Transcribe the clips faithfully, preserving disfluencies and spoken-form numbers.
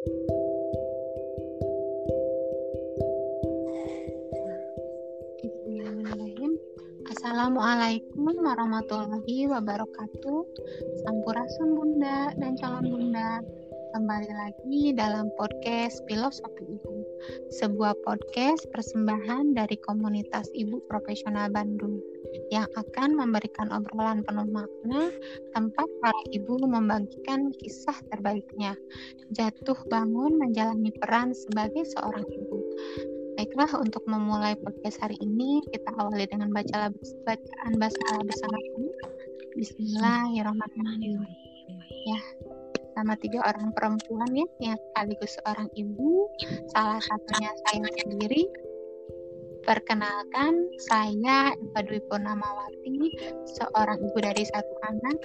Bismillahirrahmanirrahim. Assalamualaikum warahmatullahi wabarakatuh. Sampurasun Bunda dan calon Bunda. Kembali lagi dalam podcast Filosofi Ibu, sebuah podcast persembahan dari komunitas Ibu Profesional Bandung yang akan memberikan obrolan penuh makna, tempat para ibu membagikan kisah terbaiknya, jatuh bangun menjalani peran sebagai seorang ibu. Baiklah, untuk memulai podcast hari ini, kita awali dengan bacalah bacaan basmalah bersama ini. Bismillahirrahmanirrahim. Ya, sama tiga orang perempuan ya, yang sekaligus seorang ibu. Salah satunya saya sendiri. Perkenalkan, saya Padwipo Namawati, seorang ibu dari satu anak,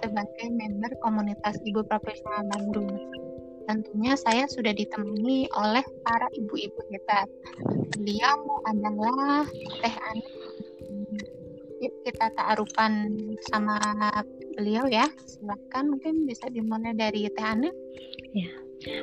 sebagai member komunitas Ibu Profesional Bandung. Tentunya saya sudah ditemani oleh para ibu-ibu hebat. Beliau adalah Teh Ani. Yuk kita ta'arufan sama beliau ya. Silakan, mungkin bisa dimulai dari Teh Ani. Ya.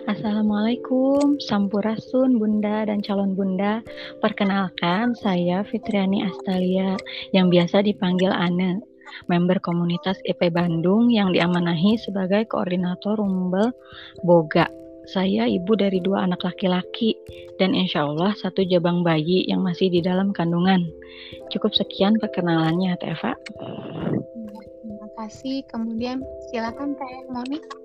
Assalamualaikum, sampurasun Bunda dan calon Bunda. Perkenalkan, saya Fitriani Astalia yang biasa dipanggil Ane, member komunitas I P Bandung yang diamanahi sebagai koordinator Rumbel Boga. Saya ibu dari dua anak laki-laki dan insya Allah satu jabang bayi yang masih di dalam kandungan. Cukup sekian perkenalannya, Teh Eva. Terima kasih, kemudian silakan Teh Monita.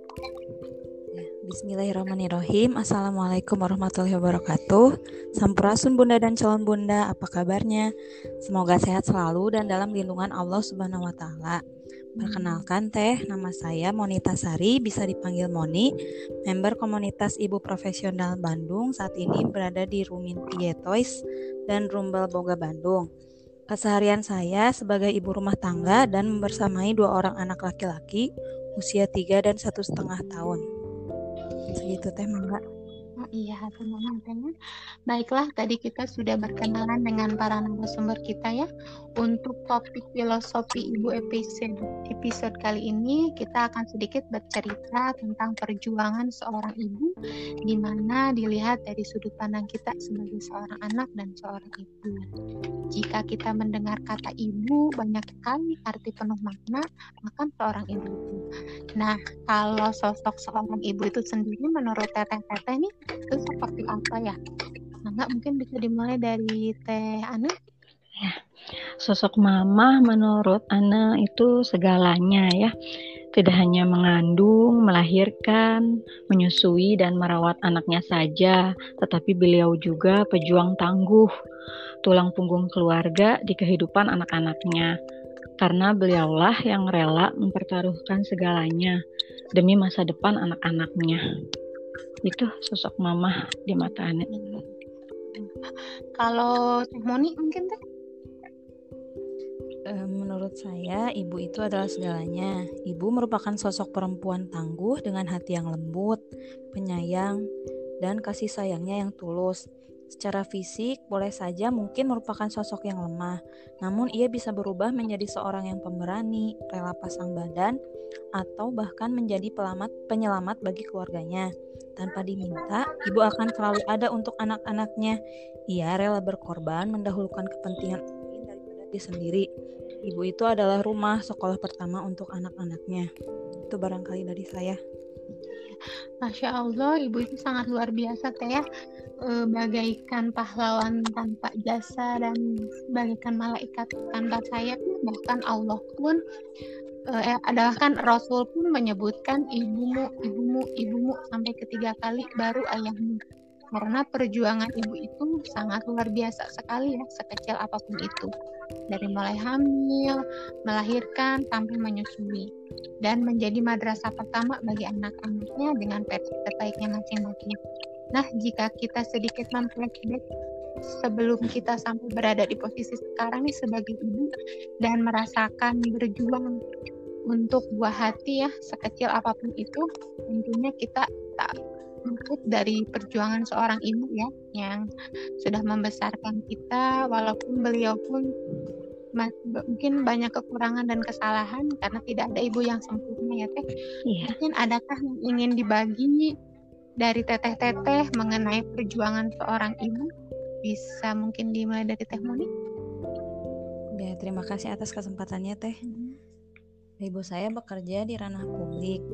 Bismillahirrahmanirrahim. Assalamualaikum warahmatullahi wabarakatuh. Sampurasun Bunda dan calon Bunda, apa kabarnya? Semoga sehat selalu dan dalam lindungan Allah Subhanahu wa taala. Perkenalkan Teh, nama saya Monita Sari, bisa dipanggil Moni, member komunitas Ibu Profesional Bandung, saat ini berada di Rumin Tietois dan Rumbel Boga Bandung. Keseharian saya sebagai ibu rumah tangga dan membersamai dua orang anak laki-laki usia tiga dan satu setengah tahun. Segitu Teh, Mangga. Oh, iya, teman-teman. Baiklah, tadi kita sudah berkenalan dengan para narasumber kita ya. Untuk topik filosofi Ibu episode episode kali ini, kita akan sedikit bercerita tentang perjuangan seorang ibu, di mana dilihat dari sudut pandang kita sebagai seorang anak dan seorang ibu. Jika kita mendengar kata ibu, banyak sekali arti penuh makna akan seorang ibu itu. Nah, kalau sosok seorang ibu itu sendiri menurut Teteh-Teteh ini, itu seperti apa ya? Mangga, mungkin bisa dimulai dari Teh Ana. Ya, sosok mama menurut Ana itu segalanya ya. Tidak hanya mengandung, melahirkan, menyusui, dan merawat anaknya saja, tetapi beliau juga pejuang tangguh, tulang punggung keluarga di kehidupan anak-anaknya. Karena beliaulah yang rela mempertaruhkan segalanya demi masa depan anak-anaknya. Itu sosok mama di mata Anet. Kalau Moni mungkin tuh? Menurut saya, ibu itu adalah segalanya. Ibu merupakan sosok perempuan tangguh dengan hati yang lembut, penyayang, dan kasih sayangnya yang tulus. Secara fisik, boleh saja mungkin merupakan sosok yang lemah, namun ia bisa berubah menjadi seorang yang pemberani, rela pasang badan, atau bahkan menjadi pelamat, penyelamat bagi keluarganya. Tanpa diminta, ibu akan selalu ada untuk anak-anaknya. Ia rela berkorban, mendahulukan kepentingan sendiri. Ibu itu adalah rumah sekolah pertama untuk anak-anaknya. Itu barangkali dari saya. Masya Allah, ibu itu sangat luar biasa Teh ya. E, bagaikan pahlawan tanpa jasa dan bagaikan malaikat tanpa sayap. Bahkan Allah pun e, adalah kan Rasul pun menyebutkan ibumu, ibumu, ibumu sampai ketiga kali baru ayahmu. Karena perjuangan ibu itu sangat luar biasa sekali ya, sekecil apapun itu. Dari mulai hamil, melahirkan, sampai menyusui. Dan menjadi madrasah pertama bagi anak-anaknya dengan versi terbaiknya masing-masing. Nah, jika kita sedikit memperhatikan sebelum kita sampai berada di posisi sekarang nih sebagai ibu dan merasakan berjuang untuk buah hati ya, sekecil apapun itu, tentunya kita tak input dari perjuangan seorang ibu ya, yang sudah membesarkan kita walaupun beliau pun mungkin banyak kekurangan dan kesalahan karena tidak ada ibu yang sempurna ya Teh. Iya. Mungkin adakah yang ingin dibagi dari teteh-teteh mengenai perjuangan seorang ibu, bisa mungkin dimulai dari Teh Moni. Ya, terima kasih atas kesempatannya Teh. Ibu saya bekerja di ranah publik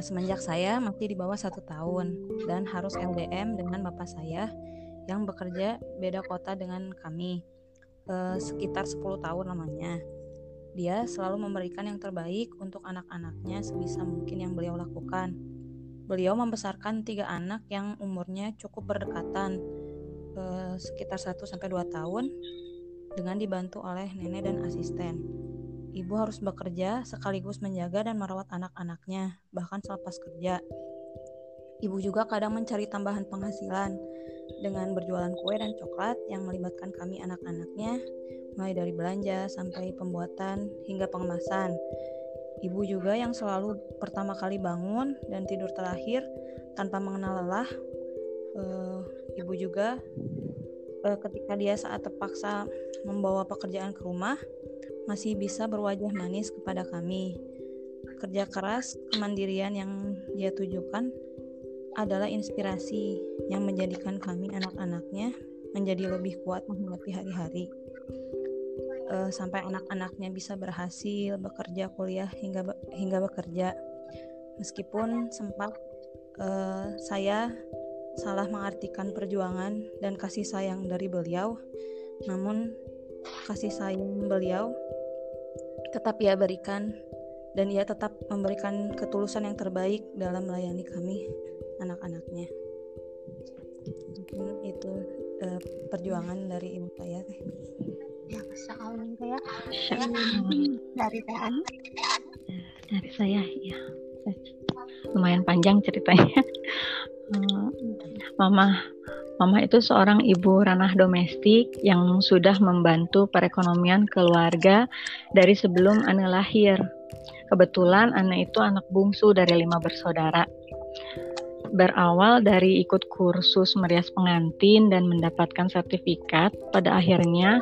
semenjak saya masih di bawah satu tahun dan harus L D M dengan bapak saya yang bekerja beda kota dengan kami sekitar sepuluh tahun lamanya. Dia selalu memberikan yang terbaik untuk anak-anaknya sebisa mungkin yang beliau lakukan. Beliau membesarkan tiga anak yang umurnya cukup berdekatan, sekitar satu sampai dua tahun, dengan dibantu oleh nenek dan asisten. Ibu harus bekerja sekaligus menjaga dan merawat anak-anaknya, bahkan selepas kerja. Ibu juga kadang mencari tambahan penghasilan dengan berjualan kue dan coklat yang melibatkan kami anak-anaknya, mulai dari belanja sampai pembuatan hingga pengemasan. Ibu juga yang selalu pertama kali bangun dan tidur terakhir tanpa mengenal lelah. Uh, ibu juga uh, ketika dia saat terpaksa membawa pekerjaan ke rumah, masih bisa berwajah manis kepada kami. Kerja keras, kemandirian yang dia tunjukkan adalah inspirasi yang menjadikan kami anak-anaknya menjadi lebih kuat menghadapi hari-hari. E, sampai anak-anaknya bisa berhasil bekerja, kuliah hingga be- hingga bekerja. Meskipun sempat e, saya salah mengartikan perjuangan dan kasih sayang dari beliau, namun kasih sayang beliau tetap ia berikan, dan ia tetap memberikan ketulusan yang terbaik dalam melayani kami anak-anaknya. Mungkin itu uh, perjuangan dari ibu saya teh. Ya, Masya Allah ya. Dari Teh Ani. Dari saya ya. Lumayan panjang ceritanya. Mama Mama itu seorang ibu ranah domestik yang sudah membantu perekonomian keluarga dari sebelum Ana lahir. Kebetulan Ana itu anak bungsu dari lima bersaudara. Berawal dari ikut kursus merias pengantin dan mendapatkan sertifikat, pada akhirnya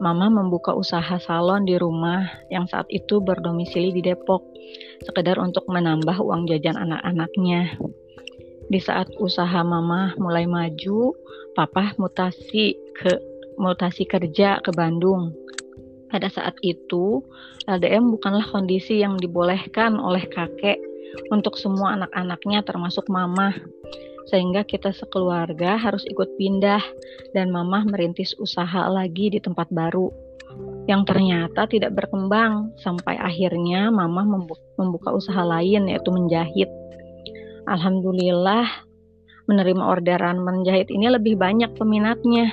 Mama membuka usaha salon di rumah yang saat itu berdomisili di Depok, sekedar untuk menambah uang jajan anak-anaknya. Di saat usaha Mama mulai maju, Papa mutasi ke mutasi kerja ke Bandung. Pada saat itu, L D M bukanlah kondisi yang dibolehkan oleh kakek untuk semua anak-anaknya termasuk Mama. Sehingga kita sekeluarga harus ikut pindah dan Mama merintis usaha lagi di tempat baru yang ternyata tidak berkembang sampai akhirnya Mama membuka usaha lain, yaitu menjahit. Alhamdulillah, menerima orderan menjahit ini lebih banyak peminatnya.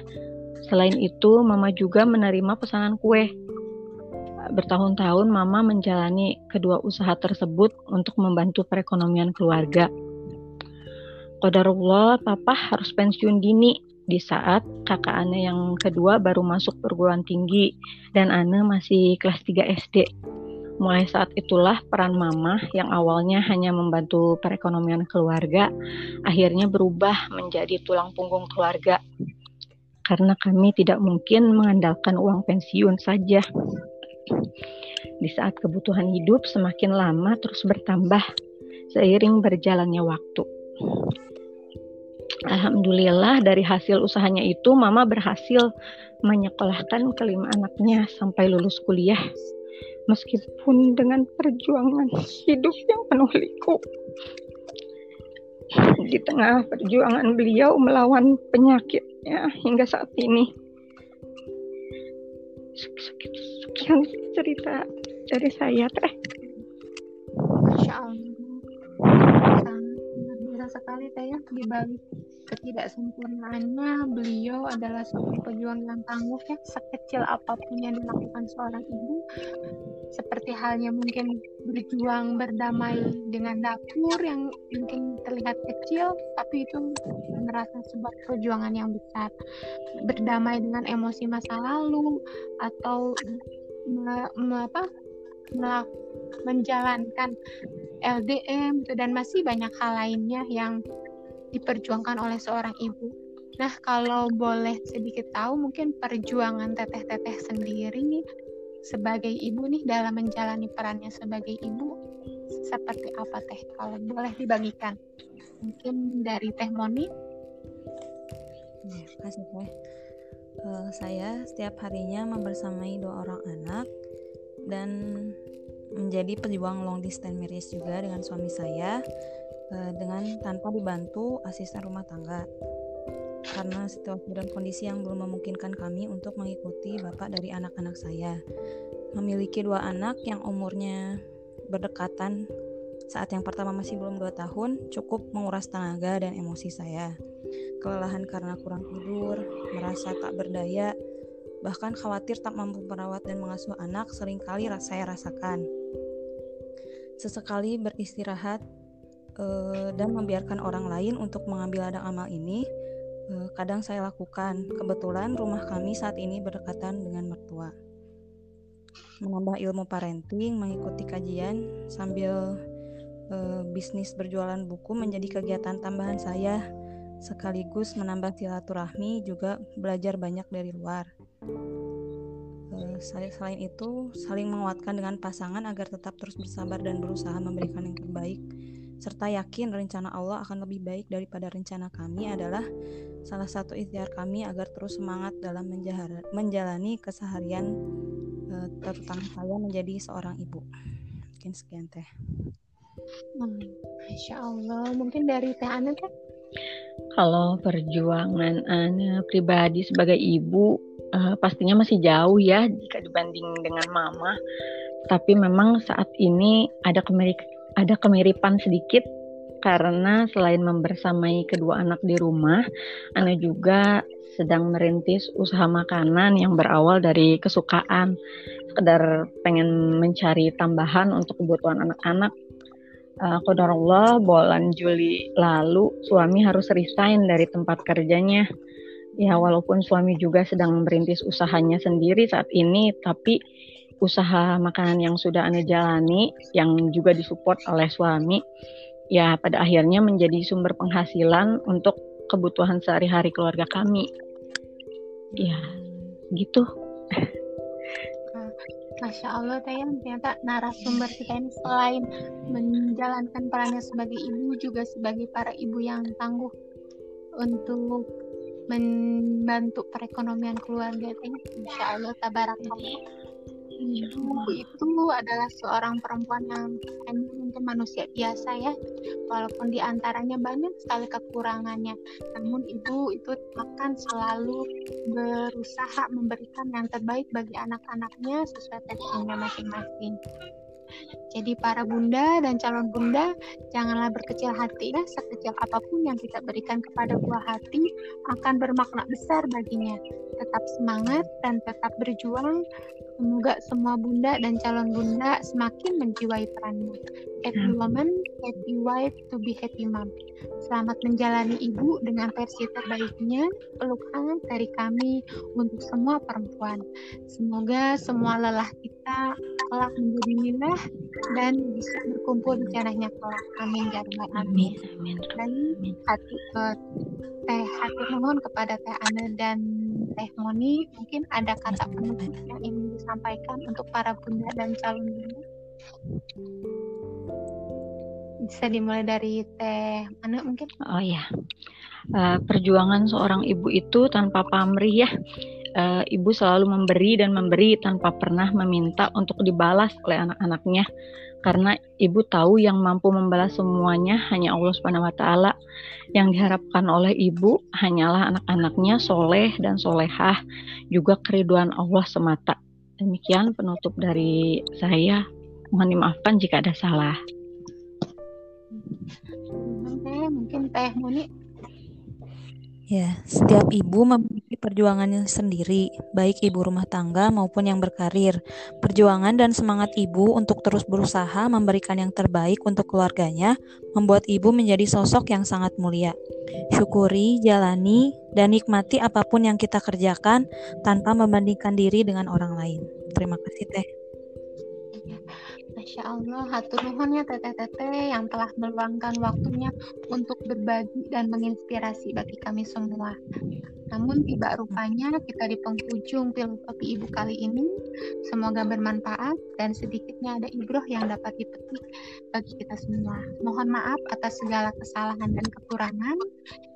Selain itu, Mama juga menerima pesanan kue. Bertahun-tahun Mama menjalani kedua usaha tersebut untuk membantu perekonomian keluarga. Qadarullah, Papa harus pensiun dini di saat kakak Ane yang kedua baru masuk perguruan tinggi dan Ane masih kelas tiga S D. Mulai saat itulah peran Mama yang awalnya hanya membantu perekonomian keluarga, akhirnya berubah menjadi tulang punggung keluarga. Karena kami tidak mungkin mengandalkan uang pensiun saja. Di saat kebutuhan hidup semakin lama terus bertambah seiring berjalannya waktu. Alhamdulillah dari hasil usahanya itu Mama berhasil menyekolahkan kelima anaknya sampai lulus kuliah. Meskipun dengan perjuangan hidup yang penuh liku. Di tengah perjuangan beliau melawan penyakitnya hingga saat ini. Sekian cerita dari saya teh. Masya Allah, sangat sekali teh ya, dibalik ketidaksempurnaannya beliau adalah seorang pejuang yang tangguh ya, sekecil apapun yang dilakukan seorang ibu. Seperti halnya mungkin berjuang berdamai dengan dapur yang mungkin terlihat kecil, tapi itu merasa sebuah perjuangan yang besar. Berdamai dengan emosi masa lalu atau me- me- apa melakukan menjalankan L D M dan masih banyak hal lainnya yang diperjuangkan oleh seorang ibu. Nah, kalau boleh sedikit tahu mungkin perjuangan teteh-teteh sendiri nih sebagai ibu nih dalam menjalani perannya sebagai ibu seperti apa teh, kalau boleh dibagikan. Mungkin dari Teh Moni. Nah, kasih Teh. Uh, saya setiap harinya membersamai dua orang anak dan menjadi pejuang long distance marriage juga dengan suami saya uh, dengan tanpa dibantu asisten rumah tangga karena situasi dan kondisi yang belum memungkinkan kami untuk mengikuti bapak dari anak-anak saya. Memiliki dua anak yang umurnya berdekatan saat yang pertama masih belum dua tahun cukup menguras tenaga dan emosi saya. Kelelahan karena kurang tidur, merasa tak berdaya, bahkan khawatir tak mampu merawat dan mengasuh anak seringkali saya rasakan. Sesekali beristirahat e, dan membiarkan orang lain untuk mengambil ladang amal ini e, kadang saya lakukan. Kebetulan rumah kami saat ini berdekatan dengan mertua. Menambah ilmu parenting, mengikuti kajian sambil e, bisnis berjualan buku menjadi kegiatan tambahan saya. Sekaligus menambah silaturahmi juga belajar banyak dari luar. Selain itu, saling menguatkan dengan pasangan agar tetap terus bersabar dan berusaha memberikan yang terbaik, serta yakin rencana Allah akan lebih baik daripada rencana kami adalah salah satu ikhtiar kami agar terus semangat dalam menjalani keseharian tentang saya menjadi seorang ibu. Mungkin sekian Teh. Masya Allah, mungkin dari Teh Ana kan? Kalau perjuangan Ana pribadi sebagai ibu uh, pastinya masih jauh ya jika dibanding dengan mama. Tapi memang saat ini ada kemirip, ada kemiripan sedikit karena selain membersamai kedua anak di rumah, Ana juga sedang merintis usaha makanan yang berawal dari kesukaan, sekedar pengen mencari tambahan untuk kebutuhan anak-anak. Uh, Qadarullah, bulan Juli lalu suami harus resign dari tempat kerjanya. Ya walaupun suami juga sedang merintis usahanya sendiri saat ini, tapi usaha makanan yang sudah Ana jalani yang juga disupport oleh suami, ya pada akhirnya menjadi sumber penghasilan untuk kebutuhan sehari-hari keluarga kami. Ya gitu. Masya Allah, Tayan, ternyata narasumber kita ini selain menjalankan perannya sebagai ibu, juga sebagai para ibu yang tangguh untuk membantu perekonomian keluarga. Masya Allah, tabarakallah. Ibu itu adalah seorang perempuan yang mungkin manusia biasa ya, walaupun diantaranya banyak sekali kekurangannya, namun ibu itu akan selalu berusaha memberikan yang terbaik bagi anak-anaknya sesuai tekniknya masing-masing. Jadi para bunda dan calon bunda, janganlah berkecil hati ya, sekecil apapun yang kita berikan kepada buah hati akan bermakna besar baginya. Tetap semangat dan tetap berjuang. Semoga semua bunda dan calon bunda semakin menjiwai peranmu. Happy woman, happy wife, to be happy mom. Selamat menjalani ibu dengan versi terbaiknya. Peluk hangat dari kami untuk semua perempuan. Semoga semua lelah kita kelak menjadi milah dan bisa berkumpul di tanahnya kelak. Amin ya rabbal alamin. Dan hati teh hati mohon kepada Teh Ana dan Teh Moni, mungkin ada kata penutup yang ingin disampaikan untuk para bunda dan calon bunda. Bisa dimulai dari Teh Ana mungkin. Oh ya, uh, perjuangan seorang ibu itu tanpa pamrih ya. Uh, ibu selalu memberi dan memberi tanpa pernah meminta untuk dibalas oleh anak-anaknya. Karena ibu tahu yang mampu membalas semuanya hanya Allah subhanahu wa taala. Yang diharapkan oleh ibu hanyalah anak-anaknya soleh dan solehah, juga keriduan Allah semata. Demikian penutup dari saya. Mohon dimaafkan jika ada salah. Mungkin Teh Moni. Ya, setiap ibu memiliki perjuangannya sendiri, baik ibu rumah tangga maupun yang berkarir. Perjuangan dan semangat ibu untuk terus berusaha memberikan yang terbaik untuk keluarganya membuat ibu menjadi sosok yang sangat mulia. Syukuri, jalani, dan nikmati apapun yang kita kerjakan tanpa membandingkan diri dengan orang lain. Terima kasih Teh. Masya Allah, hatur nuhun ya teteh-teteh yang telah meluangkan waktunya untuk berbagi dan menginspirasi bagi kami semua. Namun tiba rupanya kita di penghujung filosofi ibu kali ini. Semoga bermanfaat dan sedikitnya ada ibroh yang dapat dipetik bagi kita semua. Mohon maaf atas segala kesalahan dan kekurangan,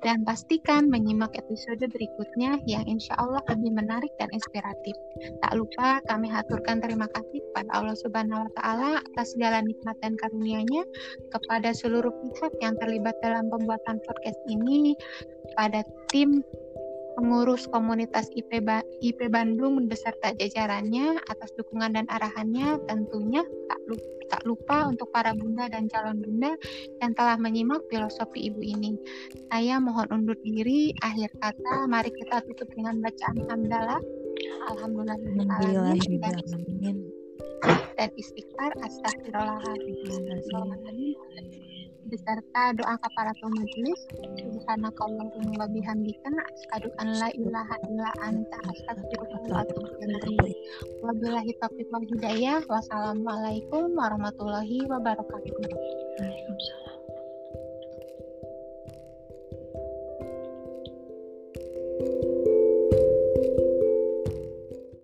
dan pastikan menyimak episode berikutnya yang insya Allah lebih menarik dan inspiratif. Tak lupa kami haturkan terima kasih kepada Allah Subhanahu Wa Taala atas segala nikmat dan karunia-Nya, kepada seluruh pihak yang terlibat dalam pembuatan podcast ini, pada tim pengurus komunitas I P Bandung beserta jajarannya atas dukungan dan arahannya. Tentunya tak lupa, tak lupa untuk para bunda dan calon bunda yang telah menyimak filosofi ibu ini. Saya mohon undur diri. Akhir kata, mari kita tutup dengan bacaan hamdalah. Alhamdulillah. Dan istighfar. Astagfirullahaladzim. Beserta doa kafaratul majelis. Subhanakallahumma wa bihamdika asyhadu an la ilaha illa anta astaghfiruka wa atubu ilaik. Wabillahi taufiq wal hidayah. Wassalamualaikum warahmatullahi wabarakatuh. Waalaikumsalam. Thank you.